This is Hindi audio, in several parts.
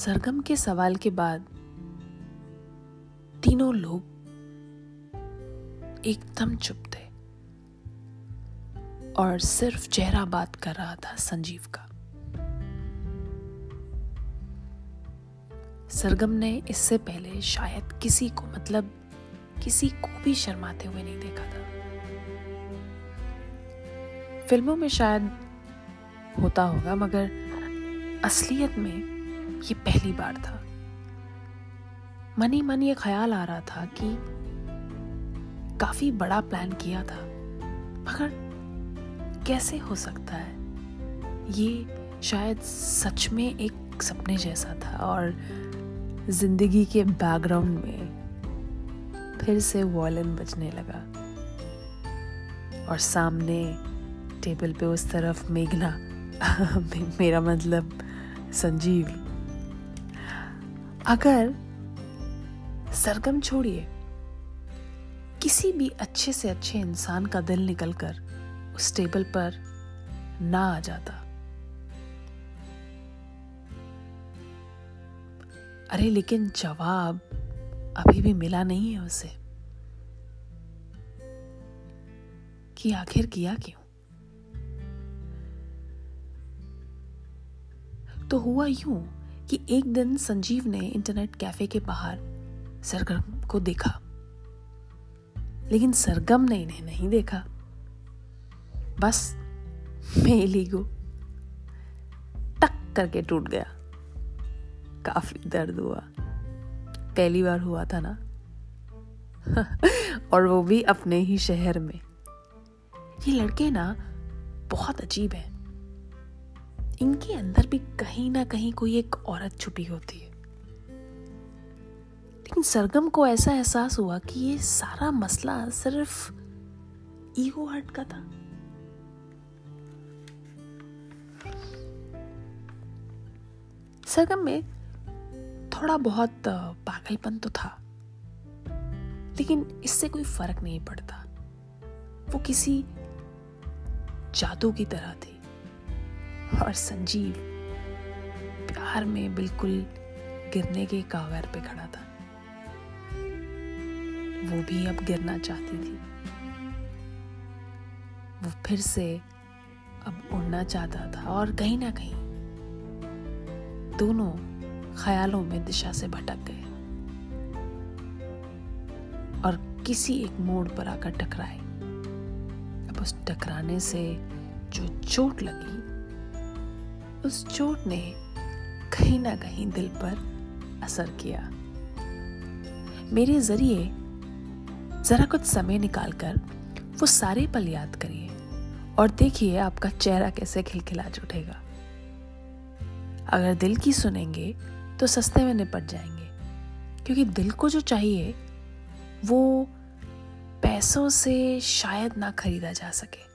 सरगम के सवाल के बाद तीनों लोग एकदम चुप थे और सिर्फ चेहरा बात कर रहा था संजीव का। सरगम ने इससे पहले शायद किसी को भी शर्माते हुए नहीं देखा था। फिल्मों में शायद होता होगा, मगर असलियत में ये पहली बार था। मन ही मन ये ख्याल आ रहा था कि काफी बड़ा प्लान किया था, मगर कैसे हो सकता है। ये शायद सच में एक सपने जैसा था और जिंदगी के बैकग्राउंड में फिर से वायलिन बजने लगा और सामने टेबल पे उस तरफ मेघना मेरा मतलब संजीव। अगर सरगम छोड़िए, किसी भी अच्छे से अच्छे इंसान का दिल निकलकर उस टेबल पर ना आ जाता। अरे लेकिन जवाब अभी भी मिला नहीं है उसे कि आखिर किया क्यों। तो हुआ यूं कि एक दिन संजीव ने इंटरनेट कैफे के बाहर सरगम को देखा, लेकिन सरगम ने इन्हें नहीं देखा। बस मेल ईगो टक करके टूट गया। काफी दर्द हुआ, पहली बार हुआ था ना और वो भी अपने ही शहर में। ये लड़के ना बहुत अजीब हैं। इनके अंदर भी कहीं ना कहीं कोई एक औरत छुपी होती है, लेकिन सरगम को ऐसा एहसास हुआ कि ये सारा मसला सिर्फ ईगो हर्ट का था। सरगम में थोड़ा बहुत पागलपन तो था, लेकिन इससे कोई फर्क नहीं पड़ता। वो किसी जादू की तरह थी और संजीव प्यार में बिल्कुल गिरने के कागार पे खड़ा था। वो भी अब गिरना चाहती थी, वो फिर से अब उड़ना चाहता था और कहीं ना कहीं दोनों ख्यालों में दिशा से भटक गए और किसी एक मोड़ पर आकर टकराए। अब उस टकराने से जो चोट लगी, उस चोट ने कहीं ना कहीं दिल पर असर किया। मेरे जरिए जरा कुछ समय निकालकर वो सारे पल याद करिए और देखिए आपका चेहरा कैसे खिलखिला उठेगा। अगर दिल की सुनेंगे तो सस्ते में निपट जाएंगे, क्योंकि दिल को जो चाहिए वो पैसों से शायद ना खरीदा जा सके।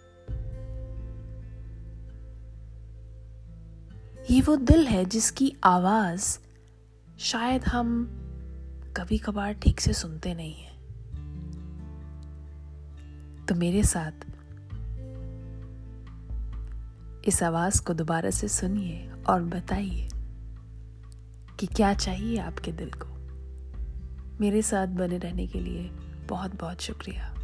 ये वो दिल है जिसकी आवाज शायद हम कभी कभार ठीक से सुनते नहीं हैं। तो मेरे साथ इस आवाज को दोबारा से सुनिए और बताइए कि क्या चाहिए आपके दिल को। मेरे साथ बने रहने के लिए बहुत बहुत शुक्रिया।